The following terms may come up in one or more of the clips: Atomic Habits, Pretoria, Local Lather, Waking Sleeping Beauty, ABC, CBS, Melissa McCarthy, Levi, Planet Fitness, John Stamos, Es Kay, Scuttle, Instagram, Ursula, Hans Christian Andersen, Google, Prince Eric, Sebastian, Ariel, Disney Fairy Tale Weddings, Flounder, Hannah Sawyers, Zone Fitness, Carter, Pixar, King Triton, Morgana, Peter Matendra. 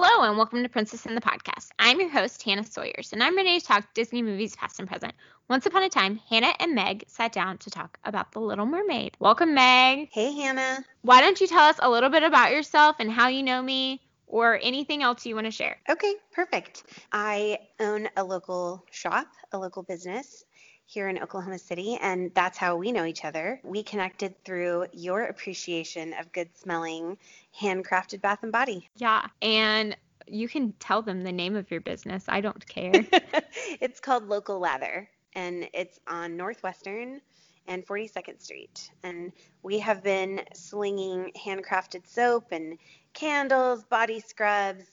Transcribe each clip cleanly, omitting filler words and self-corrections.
Hello and welcome to Princess in the Podcast. I'm your host, Hannah Sawyers, and I'm ready to talk Disney movies past and present. Once upon a time, Hannah and Meg sat down to talk about The Little Mermaid. Welcome, Meg. Hey, Hannah. Why don't you tell us a little bit about yourself and how you know me, or anything else you want to share? Okay, perfect. I own a local shop, a local business here in Oklahoma City, and that's how we know each other. We connected through your appreciation of good-smelling, handcrafted bath and body. Yeah, and you can tell them the name of your business. I don't care. It's called Local Lather, and it's on Northwestern and 42nd Street. And we have been slinging handcrafted soap and candles, body scrubs,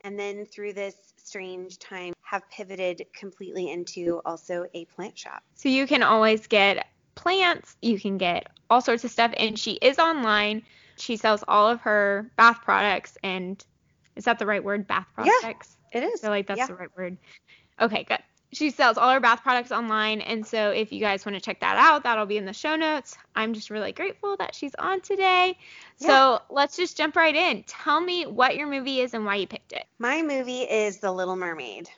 and then through this strange time have pivoted completely into also a plant shop. So you can always get plants, you can get all sorts of stuff, and she is online. She sells all of her bath products, and is that the right word, bath products? Yeah, it is. I feel like that's the right word. Okay, good. She sells all her bath products online, and so if you guys want to check that out, that'll be in the show notes. I'm just really grateful that she's on today. Yeah. So let's just jump right in. Tell me what your movie is and why you picked it. My movie is The Little Mermaid,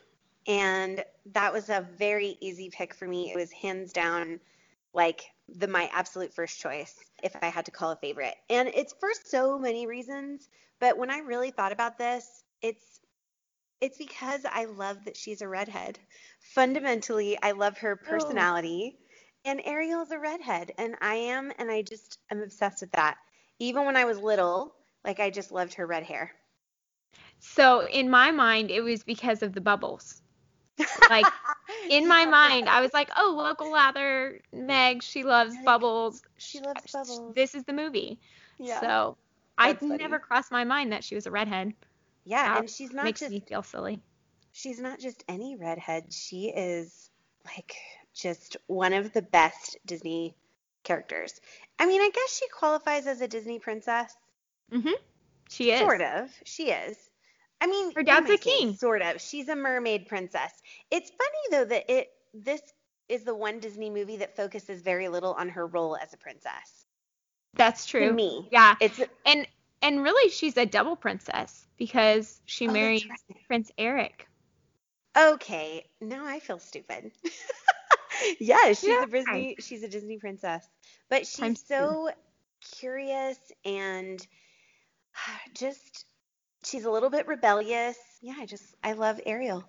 and that was a very easy pick for me. It was hands down, like, my absolute first choice if I had to call a favorite. And it's for so many reasons, but when I really thought about this, it's because I love that she's a redhead. Fundamentally, I love her personality. And Ariel's a redhead, and I am obsessed with that. Even when I was little, like, I just loved her red hair. So in my mind, it was because of the bubbles. Like, in my mind, I was like, oh, Local Lather, Meg, she loves bubbles. She loves bubbles. This is the movie. Yeah. So I'd never crossed my mind that she was a redhead. Yeah, and she's not just... Makes me feel silly. She's not just any redhead. She is, like, just one of the best Disney characters. I mean, I guess she qualifies as a Disney princess. Mm-hmm. She is. Sort of. She is. I mean... Her dad's a king. Sort of. She's a mermaid princess. It's funny, though, that this is the one Disney movie that focuses very little on her role as a princess. That's true. To me. Yeah. And really, she's a double princess because she marries Prince Eric. Okay, now I feel stupid. She's a Disney princess, but she's curious and just she's a little bit rebellious. Yeah, I love Ariel.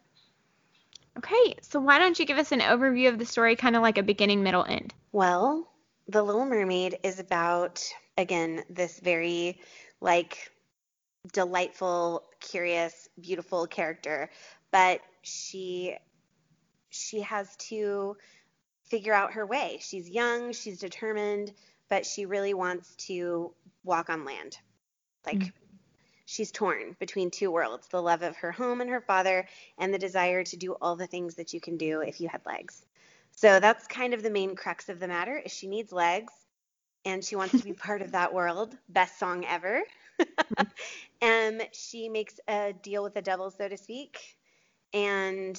Okay, so why don't you give us an overview of the story, kind of like a beginning, middle, end? Well, The Little Mermaid is about, again, this very delightful, curious, beautiful character, but she has to figure out her way. She's young, she's determined, but she really wants to walk on land. She's torn between two worlds, the love of her home and her father, and the desire to do all the things that you can do if you had legs. So that's kind of the main crux of the matter, is she needs legs, and she wants to be part of that world. Best song ever. She makes a deal with the devil, so to speak, and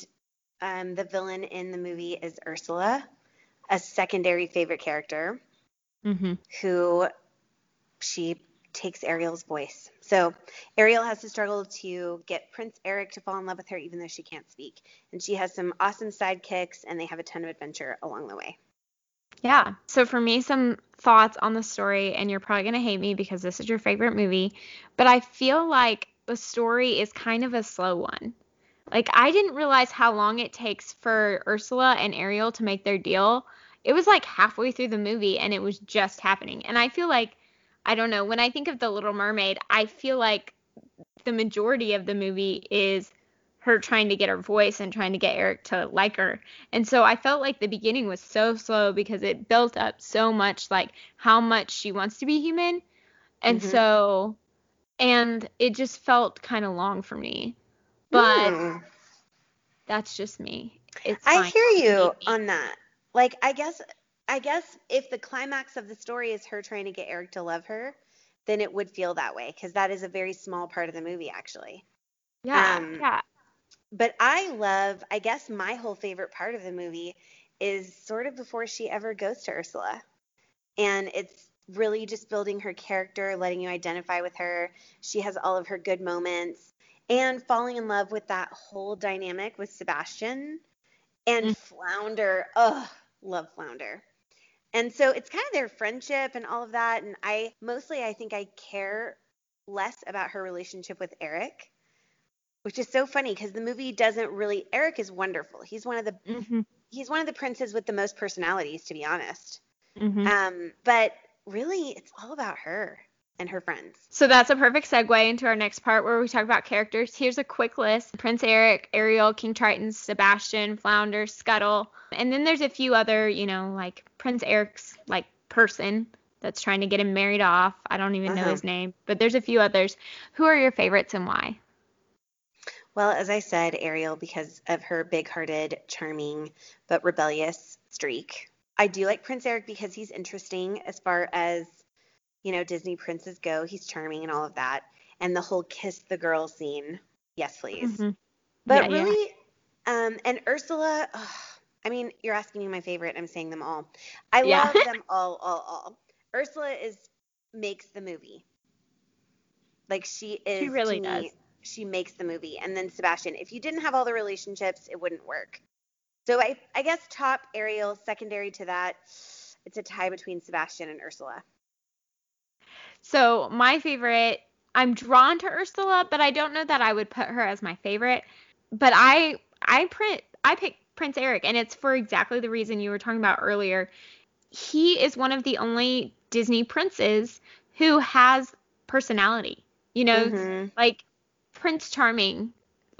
the villain in the movie is Ursula, a secondary favorite character, who she takes Ariel's voice. So Ariel has to struggle to get Prince Eric to fall in love with her, even though she can't speak, and she has some awesome sidekicks, and they have a ton of adventure along the way. Yeah. So for me, some thoughts on the story, and you're probably going to hate me because this is your favorite movie, but I feel like the story is kind of a slow one. Like, I didn't realize how long it takes for Ursula and Ariel to make their deal. It was like halfway through the movie, and it was just happening. And I feel like, I don't know, when I think of The Little Mermaid, I feel like the majority of the movie is her trying to get her voice and trying to get Eric to like her. And so I felt like the beginning was so slow because it built up so much, like, how much she wants to be human. And so, and it just felt kind of long for me, but that's just me. I hear you on that. Like, I guess if the climax of the story is her trying to get Eric to love her, then it would feel that way. 'Cause that is a very small part of the movie, actually. Yeah. But I guess my whole favorite part of the movie is sort of before she ever goes to Ursula. And it's really just building her character, letting you identify with her. She has all of her good moments. and falling in love with that whole dynamic with Sebastian and Flounder. Ugh, love Flounder. And so it's kind of their friendship and all of that. And I think I care less about her relationship with Eric, which is so funny because the movie doesn't really. Eric is wonderful. He's one of the princes with the most personalities, to be honest. Mm-hmm. But really, it's all about her and her friends. So that's a perfect segue into our next part where we talk about characters. Here's a quick list. Prince Eric, Ariel, King Triton, Sebastian, Flounder, Scuttle. And then there's a few other, Prince Eric's, person that's trying to get him married off. I don't even know his name. But there's a few others. Who are your favorites and why? Well, as I said, Ariel, because of her big-hearted, charming, but rebellious streak. I do like Prince Eric because he's interesting as far as Disney princes go. He's charming and all of that. And the whole kiss the girl scene. Yes, please. Mm-hmm. But and Ursula, you're asking me my favorite. I'm saying them all. I love them all. Ursula makes the movie. She really does. She makes the movie. And then Sebastian, if you didn't have all the relationships, it wouldn't work. So I guess top Ariel, secondary to that, it's a tie between Sebastian and Ursula. So my favorite, I'm drawn to Ursula, but I don't know that I would put her as my favorite. But I pick Prince Eric, and it's for exactly the reason you were talking about earlier. He is one of the only Disney princes who has personality. Prince Charming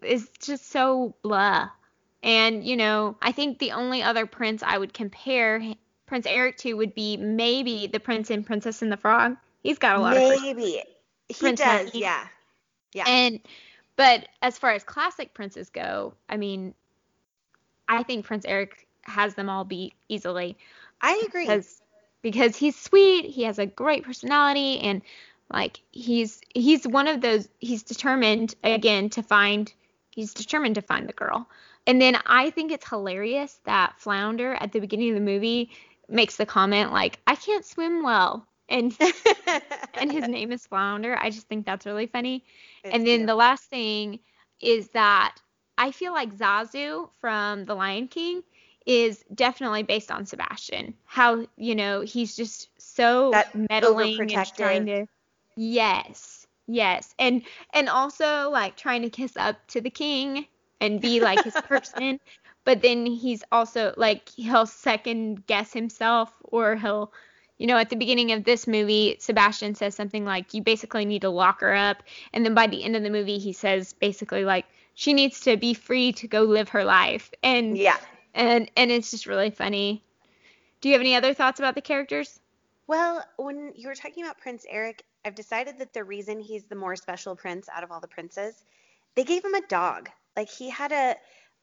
is just so blah. And, I think the only other prince I would compare Prince Eric to would be maybe the prince in Princess and the Frog. He's got a lot of maybe he does, yeah. Yeah. But as far as classic princes go, I think Prince Eric has them all beat easily. I agree. Because he's sweet, he has a great personality, and he's one of those, he's determined to find the girl. And then I think it's hilarious that Flounder at the beginning of the movie makes the comment I can't swim well. And his name is Flounder. I just think that's really funny. The last thing is that I feel like Zazu from The Lion King is definitely based on Sebastian. How, he's just so that meddling and trying to... Yes. And also, trying to kiss up to the king and be, his person. But then he's also, he'll second-guess himself or he'll... at the beginning of this movie, Sebastian says something you basically need to lock her up. And then by the end of the movie, he says basically she needs to be free to go live her life. And yeah. And it's just really funny. Do you have any other thoughts about the characters? Well, when you were talking about Prince Eric, I've decided that the reason he's the more special prince out of all the princes, they gave him a dog. He had a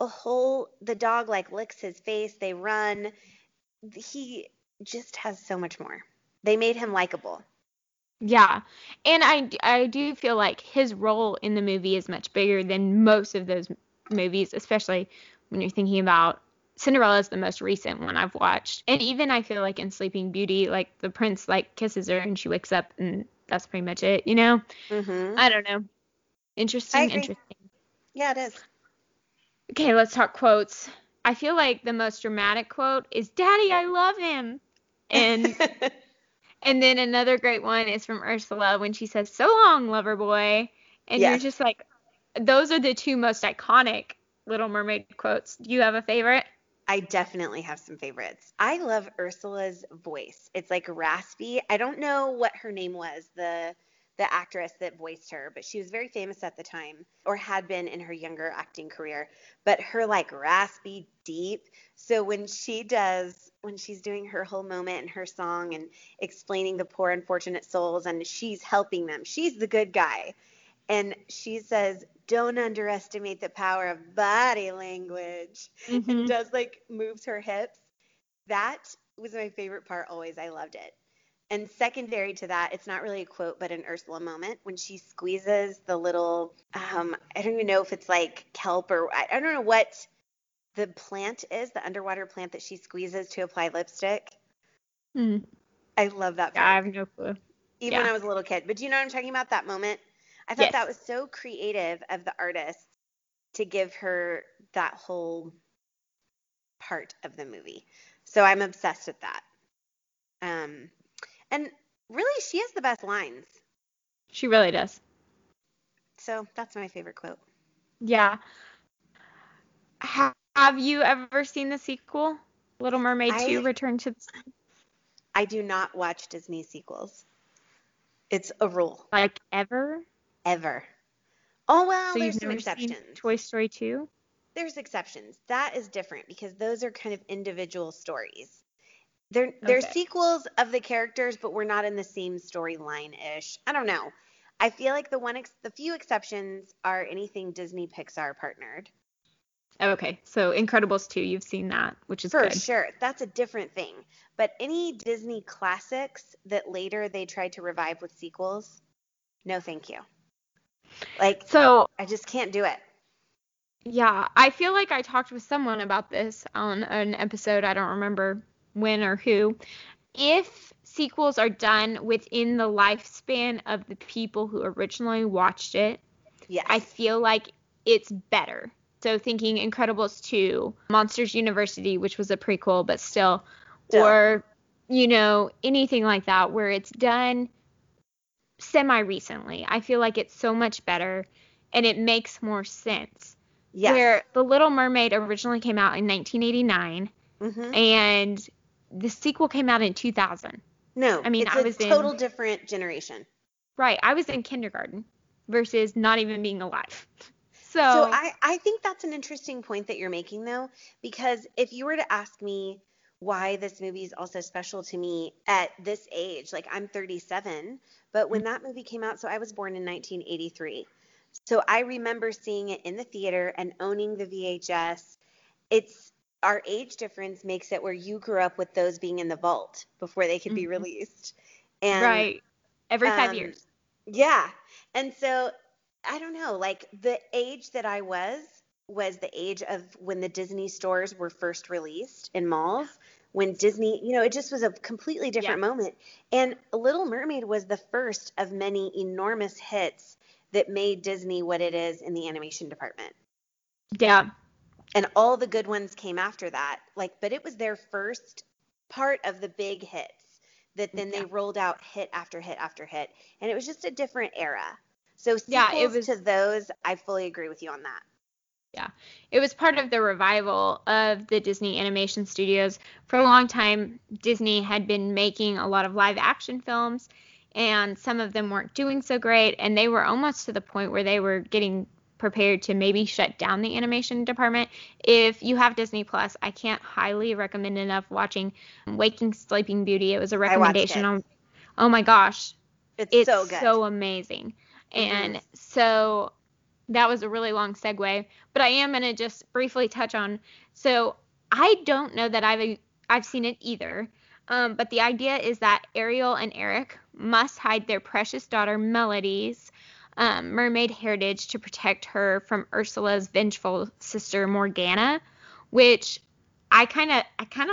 whole, the dog licks his face. They run. He just has so much more. They made him likable. Yeah. And I do feel like his role in the movie is much bigger than most of those movies, especially when you're thinking about Cinderella is the most recent one I've watched. And even I feel in Sleeping Beauty, the prince kisses her and she wakes up and that's pretty much it, Mm-hmm. I don't know. Interesting. Yeah, it is. Okay, let's talk quotes. I feel like the most dramatic quote is, "Daddy, I love him." And then another great one is from Ursula when she says, "So long, lover boy." And You're just those are the two most iconic Little Mermaid quotes. Do you have a favorite? I definitely have some favorites. I love Ursula's voice. It's raspy. I don't know what her name was, the actress that voiced her, but she was very famous at the time or had been in her younger acting career, but her raspy deep. So when she's doing her whole moment and her song and explaining the poor unfortunate souls and she's helping them, she's the good guy. And she says, "Don't underestimate the power of body language." Mm-hmm. And does moves her hips. That was my favorite part always. I loved it. And secondary to that, it's not really a quote, but an Ursula moment when she squeezes the little, I don't even know if it's kelp or I don't know what the plant is, the underwater plant that she squeezes to apply lipstick. Mm. I love that part. I have no clue. Even when I was a little kid. But do you know what I'm talking about? That moment. I thought that was so creative of the artist to give her that whole part of the movie. So I'm obsessed with that. And really, she has the best lines. She really does. So that's my favorite quote. Yeah. Have you ever seen the sequel? Little Mermaid 2, Return to the Sun? I do not watch Disney sequels. It's a rule. Like ever? Ever. Oh, well, so there's some exceptions. Seen Toy Story 2? There's exceptions. That is different because those are kind of individual stories. They're sequels of the characters, but we're not in the same storyline-ish. I don't know. I feel like the few exceptions are anything Disney Pixar partnered. Okay, so Incredibles 2, you've seen that, which is good. For sure. That's a different thing. But any Disney classics that later they tried to revive with sequels, no thank you. Like, so I just can't do it. Yeah, I feel like I talked with someone about this on an episode. I don't remember when or who. If sequels are done within the lifespan of the people who originally watched it, yes, I feel like it's better. So thinking Incredibles 2, Monsters University, which was a prequel, but still, or, you know, anything like that where it's done semi-recently. I feel like it's so much better and it makes more sense. Yes. Where The Little Mermaid originally came out in 1989 and the sequel came out in 2000. No, I mean, it's a total different generation. Right. I was in kindergarten versus not even being alive. So I think that's an interesting point that you're making, though, because if you were to ask me why this movie is also special to me at this age, like I'm 37, but when that movie came out, so I was born in 1983. So I remember seeing it in the theater and owning the VHS. It's our age difference makes it where you grew up with those being in the vault before they could be released. And, right. Every 5 years. Yeah. And so I don't know, like the age that I was the age of when the Disney stores were first released in malls, when Disney, you know, it just was a completely different moment. And Little Mermaid was the first of many enormous hits that made Disney what it is in the animation department. Yeah. And all the good ones came after that. Like, but it was their first part of the big hits that then they rolled out hit after hit after hit. And it was just a different era. So sequels to those, I fully agree with you on that. Yeah. It was part of the revival of the Disney animation studios. For a long time, Disney had been making a lot of live action films, and some of them weren't doing so great, and they were almost to the point where they were getting prepared to maybe shut down the animation department. If you have Disney Plus, I can't highly recommend enough watching Waking Sleeping Beauty. It was a recommendation. I watched it. Oh my gosh. It's so good. So amazing. And so that was a really long segue, but I am going to just briefly touch on. So I don't know that I've seen it either, but the idea is that Ariel and Eric must hide their precious daughter Melody's mermaid heritage to protect her from Ursula's vengeful sister Morgana, which I kind of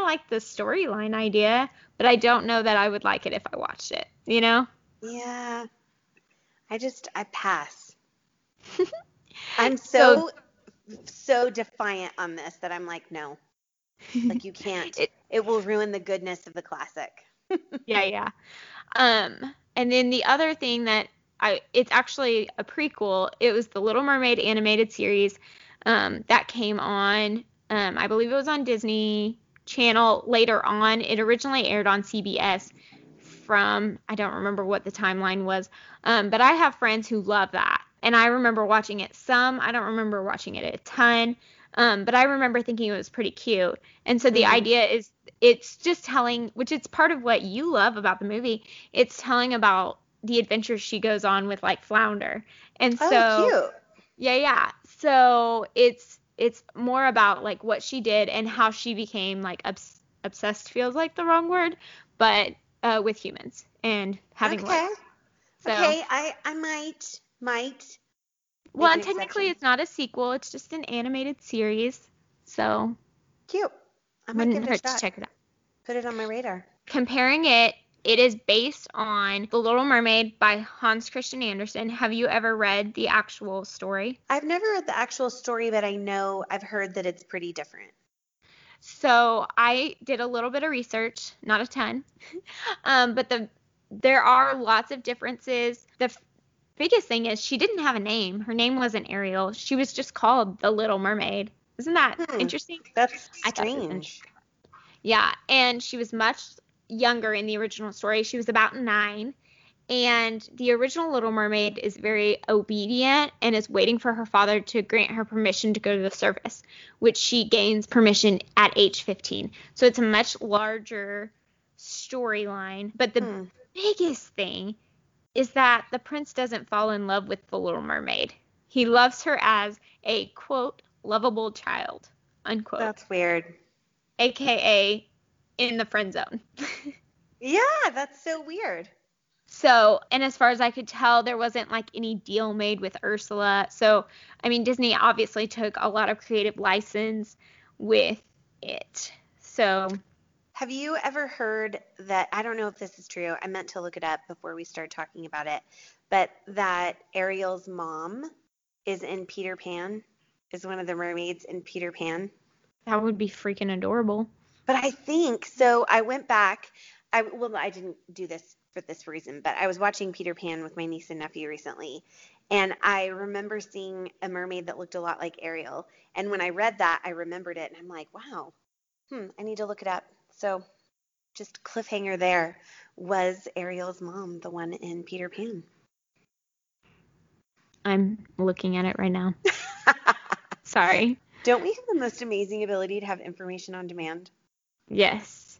like the storyline idea, but I don't know that I would like it if I watched it, you know? Yeah. I pass. I'm so defiant on this that I'm like, no, like you can't, it will ruin the goodness of the classic. Yeah. And then the other thing that it's actually a prequel. It was the Little Mermaid animated series, that came on, I believe it was on Disney Channel later on. It originally aired on CBS from, I don't remember what the timeline was, but I have friends who love that, and I remember watching it some. I don't remember watching it a ton, but I remember thinking it was pretty cute. And so the idea is it's just telling, which it's part of what you love about the movie, it's telling about the adventures she goes on with like Flounder. And so cute. Yeah. So it's more about like what she did and how she became like obsessed feels like the wrong word, but with humans and having life. So, I might. Well, and technically it's not a sequel. It's just an animated series. So. Cute. I might give it a shot. Check it out. Put it on my radar. Comparing it It is based on The Little Mermaid by Hans Christian Andersen. Have you ever read the actual story? I've never read the actual story, but I know I've heard that it's pretty different. So I did a little bit of research, not a ton, but there are lots of differences. The biggest thing is she didn't have a name. Her name wasn't Ariel. She was just called The Little Mermaid. Isn't that interesting? That's strange. Yeah, and she was much younger in the original story. She was about 9, and the original Little Mermaid is very obedient and is waiting for her father to grant her permission to go to the surface, which she gains permission at age 15. So it's a much larger storyline, but the biggest thing is that the prince doesn't fall in love with the Little Mermaid. He loves her as a, quote, lovable child, unquote. That's weird. AKA in the friend zone. Yeah, that's so weird. So, and as far as I could tell, there wasn't like any deal made with Ursula. So, I mean, Disney obviously took a lot of creative license with it. So, have you ever heard that, I don't know if this is true, I meant to look it up before we started talking about it, but that Ariel's mom is in Peter Pan, is one of the mermaids in Peter Pan? That would be freaking adorable. But I think, so I went back, I didn't do this for this reason, but I was watching Peter Pan with my niece and nephew recently, and I remember seeing a mermaid that looked a lot like Ariel, and when I read that, I remembered it, and I'm like, wow, I need to look it up. So just cliffhanger there, was Ariel's mom the one in Peter Pan? I'm looking at it right now. Sorry. Don't we have the most amazing ability to have information on demand? Yes.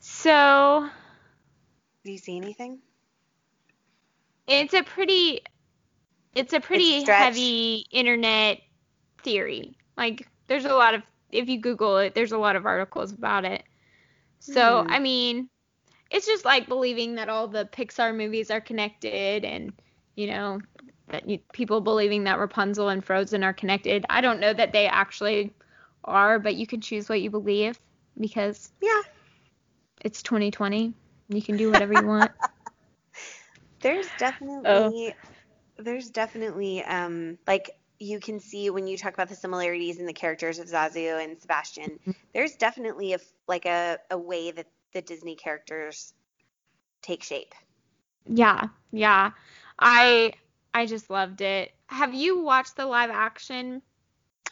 So, do you see anything? It's a pretty heavy internet theory. Like, there's a lot of, if you Google it, there's a lot of articles about it. So, I mean, it's just like believing that all the Pixar movies are connected, and, you know, that people believing that Rapunzel and Frozen are connected. I don't know that they actually are, but you can choose what you believe because it's 2020. You can do whatever you want. There's definitely like, you can see when you talk about the similarities in the characters of Zazu and Sebastian, there's definitely a way that the Disney characters take shape. Yeah. I just loved it. Have you watched the live action?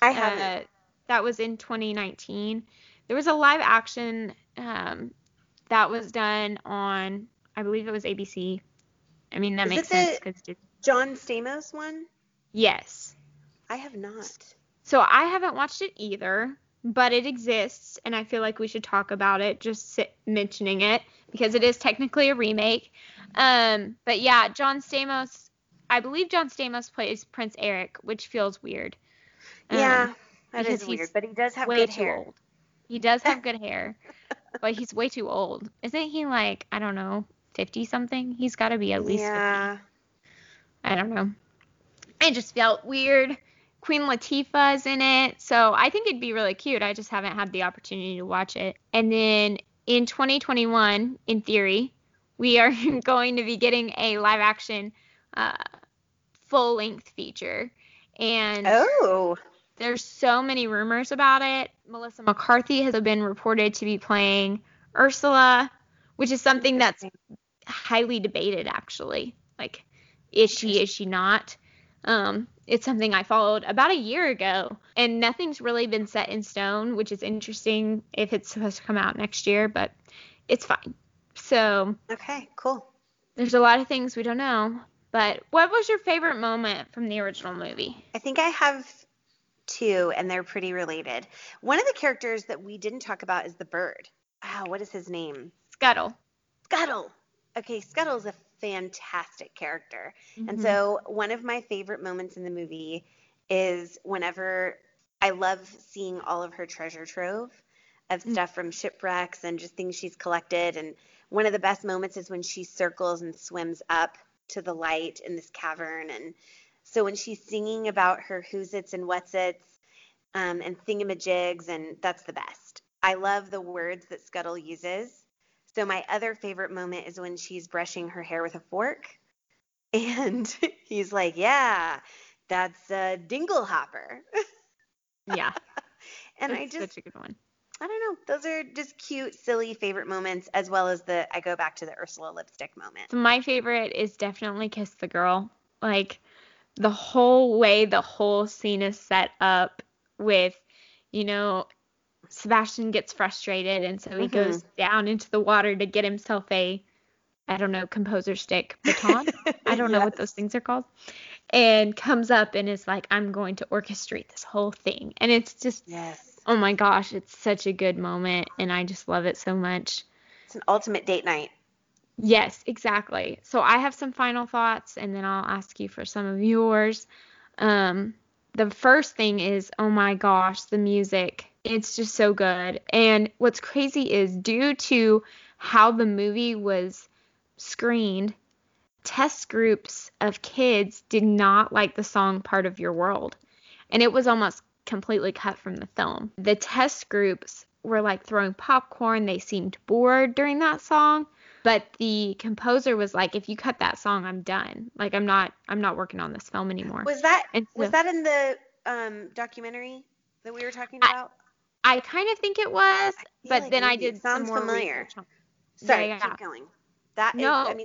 I haven't. That was in 2019. There was a live action that was done on, I believe it was ABC. I mean, that makes sense. Is it the John Stamos one? Yes. I have not. So I haven't watched it either, but it exists, and I feel like we should talk about it, just mentioning it, because it is technically a remake. But yeah, John Stamos, I believe John Stamos plays Prince Eric, which feels weird. Yeah, that is weird, but he does have good hair. He does have good hair, but he's way too old. Isn't he like, I don't know, 50-something? He's got to be at least 50. I don't know. It just felt weird. Queen Latifah's in it, so I think it'd be really cute. I just haven't had the opportunity to watch it. And then in 2021, in theory, we are going to be getting a live-action full-length feature, and there's so many rumors about it. Melissa McCarthy has been reported to be playing Ursula, which is something that's highly debated, actually. Like, is she not? It's something I followed about a year ago, and nothing's really been set in stone, which is interesting if it's supposed to come out next year, but it's fine. So, okay, cool. There's a lot of things we don't know. But what was your favorite moment from the original movie? I think I have two, and they're pretty related. One of the characters that we didn't talk about is the bird. Oh, what is his name? Scuttle. Okay, Scuttle's a fantastic character. Mm-hmm. And so one of my favorite moments in the movie is whenever I love seeing all of her treasure trove of stuff from shipwrecks and just things she's collected. And one of the best moments is when she circles and swims up to the light in this cavern. And so when she's singing about her who's its and what's its and thingamajigs, and that's the best. I love the words that Scuttle uses. So my other favorite moment is when she's brushing her hair with a fork. And he's like, yeah, that's a dingle hopper. Yeah. And that's such a good one. I don't know. Those are just cute, silly favorite moments, as well as I go back to the Ursula lipstick moment. So my favorite is definitely Kiss the Girl. Like, the whole way the whole scene is set up with, you know, Sebastian gets frustrated, and so he goes down into the water to get himself a, I don't know, composer stick baton. I don't know what those things are called. And comes up and is like, I'm going to orchestrate this whole thing. And it's just... Yes. Oh my gosh, it's such a good moment, and I just love it so much. It's an ultimate date night. Yes, exactly. So I have some final thoughts, and then I'll ask you for some of yours. The first thing is, oh my gosh, the music. It's just so good. And what's crazy is, due to how the movie was screened, test groups of kids did not like the song Part of Your World. And it was almost completely cut from the film. The test groups were like throwing popcorn. They seemed bored during that song, but the composer was like, if you cut that song, I'm done. Like, I'm not working on this film anymore. Was that in the documentary that we were talking about? I kind of think it was, but like then I did some more familiar. Research on it. Sorry, keep going.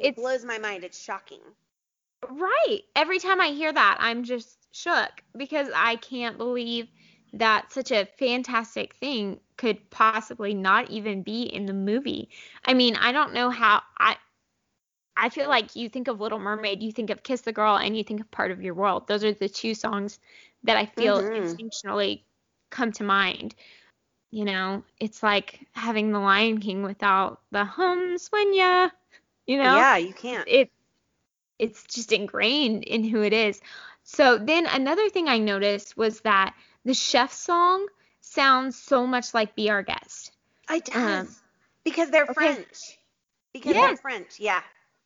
It blows my mind. It's shocking. Right. Every time I hear that, I'm just shook, because I can't believe that such a fantastic thing could possibly not even be in the movie. I mean, I don't know how I feel like you think of Little Mermaid, you think of Kiss the Girl, and you think of Part of Your World. Those are the two songs that I feel instinctually come to mind. You know, it's like having the Lion King without the hums when you know? Yeah, you can't. It's just ingrained in who it is. So then another thing I noticed was that the chef song sounds so much like Be Our Guest. It does. Because they're French. Because they're French, yeah.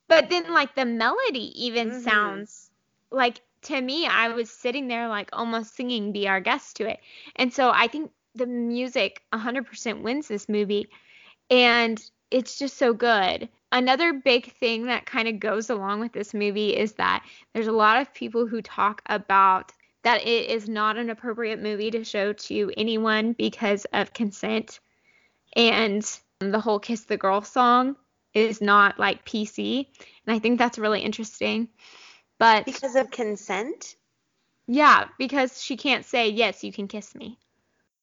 But then, like, the melody even sounds like, to me, I was sitting there, like, almost singing Be Our Guest to it. And so I think the music 100% wins this movie. And it's just so good. Another big thing that kind of goes along with this movie is that there's a lot of people who talk about that it is not an appropriate movie to show to anyone because of consent. And the whole Kiss the Girl song is not, like, PC. And I think that's really interesting. But because of consent? Yeah, because she can't say, yes, you can kiss me.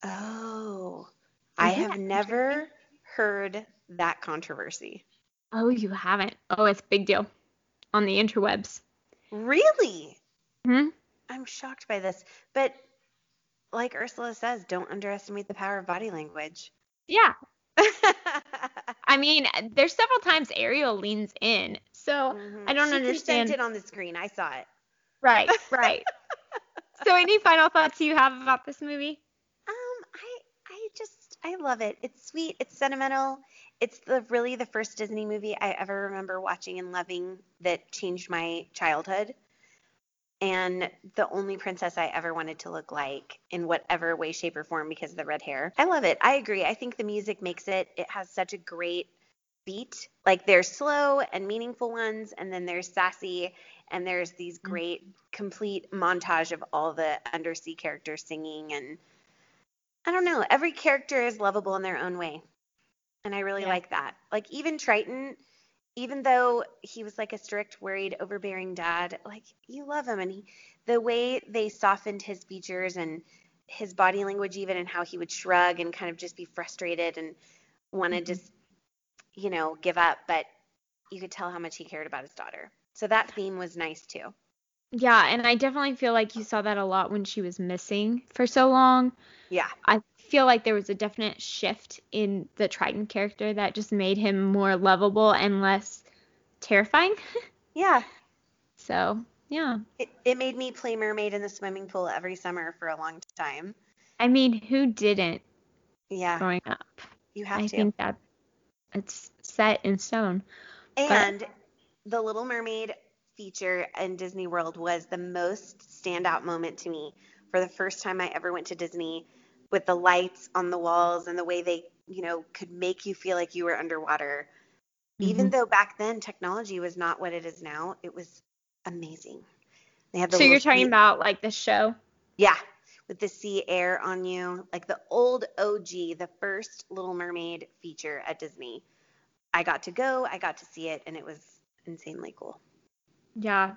Oh, I have never heard that controversy. Oh, you haven't? Oh, it's a big deal on the interwebs. Really? Hmm? I'm shocked by this. But like Ursula says, don't underestimate the power of body language. Yeah. I mean, there's several times Ariel leans in. So I don't understand. She sent it on the screen. I saw it. Right, right. So any final thoughts you have about this movie? I love it. It's sweet. It's sentimental. It's really the first Disney movie I ever remember watching and loving that changed my childhood, and the only princess I ever wanted to look like in whatever way, shape, or form because of the red hair. I love it. I agree. I think the music makes it. It has such a great beat. Like, there's slow and meaningful ones, and then there's sassy, and there's these great complete montage of all the undersea characters singing, and I don't know. Every character is lovable in their own way. And I really like that. Like, even Triton, even though he was like a strict, worried, overbearing dad, like, you love him. And the way they softened his features and his body language even, and how he would shrug and kind of just be frustrated and want to just, you know, give up. But you could tell how much he cared about his daughter. So that theme was nice too. Yeah, and I definitely feel like you saw that a lot when she was missing for so long. Yeah. I feel like there was a definite shift in the Triton character that just made him more lovable and less terrifying. Yeah. So, yeah. It made me play mermaid in the swimming pool every summer for a long time. I mean, who didn't? Yeah. Growing up. You have to. I think that it's set in stone. And the Little Mermaid feature in Disney World was the most standout moment to me. For the first time I ever went to Disney, with the lights on the walls and the way they, you know, could make you feel like you were underwater, Mm-hmm. Even though back then technology was not what it is now, it was amazing. They had the about like the show? Yeah, with the sea air on you, like the old OG, the first Little Mermaid feature at Disney. I got to see it, and it was insanely cool. Yeah.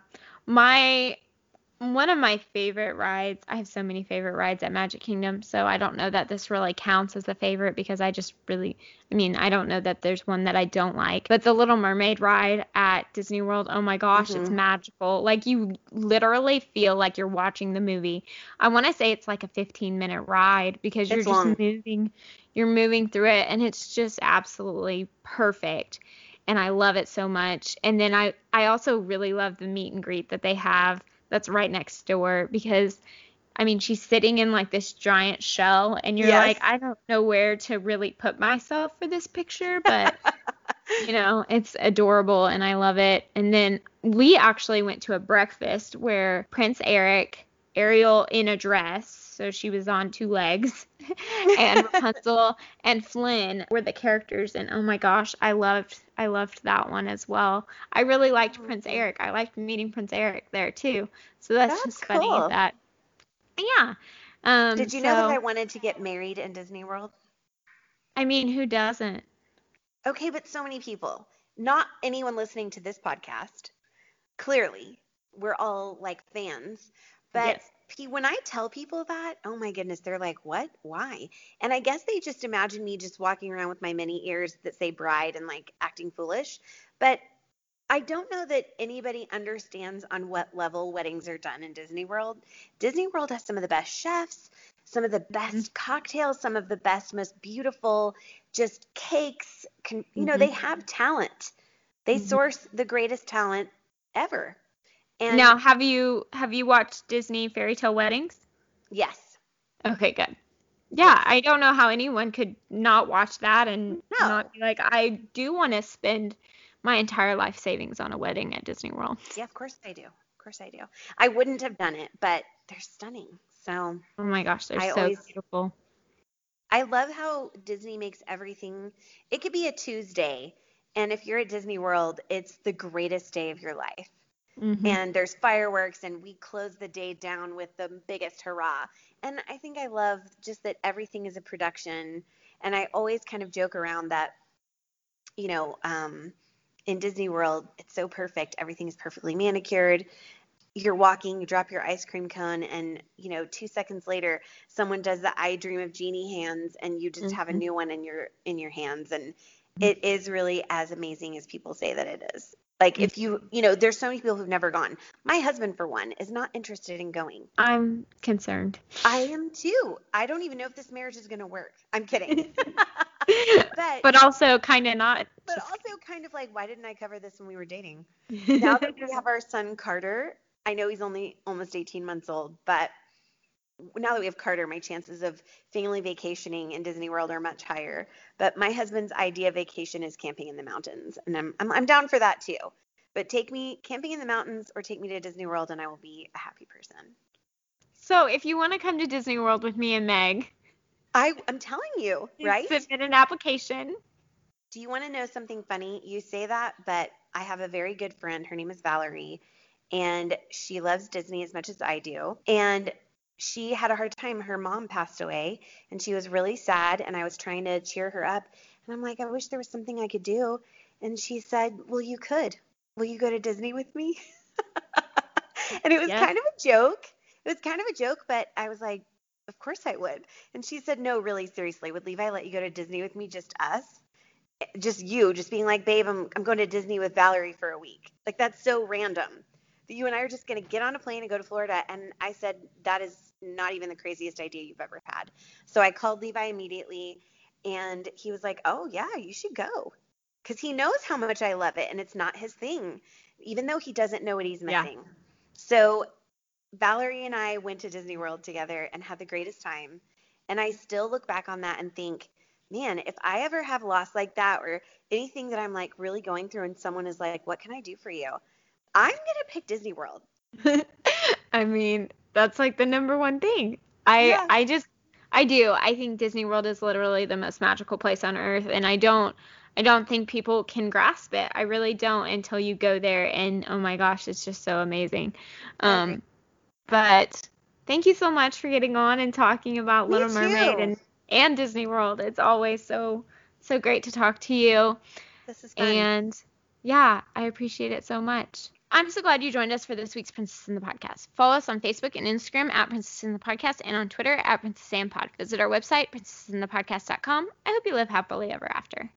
One of my favorite rides, I have so many favorite rides at Magic Kingdom, so I don't know that this really counts as a favorite because I don't know that there's one that I don't like. But the Little Mermaid ride at Disney World, oh my gosh, mm-hmm. It's magical. Like, you literally feel like you're watching the movie. I want to say it's like a 15-minute ride because you're just moving. You're moving through it, and it's just absolutely perfect. And I love it so much. And then I also really love the meet and greet that they have that's right next door because, I mean, she's sitting in, like, this giant shell, and you're yes. like, I don't know where to really put myself for this picture, but, you know, it's adorable, and I love it. And then we actually went to a breakfast where Prince Eric, Ariel in a dress, so she was on two legs, and Rapunzel and Flynn were the characters. And oh my gosh, I loved that one as well. I really liked Prince Eric. I liked meeting Prince Eric there too. So that's just cool. Funny that. Yeah. Did you know that I wanted to get married in Disney World? I mean, who doesn't? Okay, but so many people. Not anyone listening to this podcast. Clearly, we're all like fans, but. Yes. When I tell people that, oh my goodness, they're like, what? Why? And I guess they just imagine me just walking around with my many ears that say bride and like acting foolish. But I don't know that anybody understands on what level weddings are done in Disney World. Disney World has some of the best chefs, some of the best mm-hmm. cocktails, some of the best, most beautiful, just cakes. You know, mm-hmm. they have talent. They mm-hmm. source the greatest talent ever. And now, have you watched Disney Fairy Tale Weddings? Yes. Okay, good. Yeah, I don't know how anyone could not watch that and not be like, I do want to spend my entire life savings on a wedding at Disney World. Yeah, of course I do. I wouldn't have done it, but they're stunning. So. Oh my gosh, they're beautiful. I love how Disney makes everything. It could be a Tuesday, and if you're at Disney World, it's the greatest day of your life. Mm-hmm. And there's fireworks, and we close the day down with the biggest hurrah. And I think I love just that everything is a production. And I always kind of joke around that, you know, in Disney World, it's so perfect. Everything is perfectly manicured. You're walking, you drop your ice cream cone, and, you know, 2 seconds later, someone does the I Dream of Jeannie hands, and you just mm-hmm. have a new one in your hands. And mm-hmm. it is really as amazing as people say that it is. Like, if you know, there's so many people who've never gone. My husband, for one, is not interested in going. I'm concerned. I am too. I don't even know if this marriage is going to work. I'm kidding. but also kind of not. But also kind of like, why didn't I cover this when we were dating? Now that we have our son, Carter, I know he's only almost 18 months old, but now that we have Carter, my chances of family vacationing in Disney World are much higher. But my husband's idea of vacation is camping in the mountains, and I'm down for that too. But take me camping in the mountains or take me to Disney World, and I will be a happy person. So if you want to come to Disney World with me and Meg, I'm telling you, right? Submit an application. Do you want to know something funny? You say that, but I have a very good friend. Her name is Valerie, and she loves Disney as much as I do, and she had a hard time. Her mom passed away, and she was really sad, and I was trying to cheer her up. And I'm like, I wish there was something I could do. And she said, well, you could. Will you go to Disney with me? And it was kind of a joke. But I was like, of course I would. And she said, no, really, seriously, would Levi let you go to Disney with me, just us? Just you, just being like, babe, I'm going to Disney with Valerie for a week. Like, that's so random. You and I are just going to get on a plane and go to Florida. And I said, that is not even the craziest idea you've ever had. So I called Levi immediately, and he was like, oh yeah, you should go. Cause he knows how much I love it, and it's not his thing, even though he doesn't know what he's missing. Yeah. So Valerie and I went to Disney World together and had the greatest time. And I still look back on that and think, man, if I ever have loss like that or anything that I'm like really going through and someone is like, what can I do for you? I'm going to pick Disney World. I mean, that's like the number one thing. I think Disney World is literally the most magical place on earth. And I don't, I don't think people can grasp it. I really don't, until you go there, and oh my gosh, it's just so amazing. But thank you so much for getting on and talking about Little Mermaid and Disney World. It's always so great to talk to you. This is fun. And yeah, I appreciate it so much. I'm so glad you joined us for this week's Princess in the Podcast. Follow us on Facebook and Instagram at Princess in the Podcast, and on Twitter at Princess Sam Pod. Visit our website, princessinthepodcast.com. I hope you live happily ever after.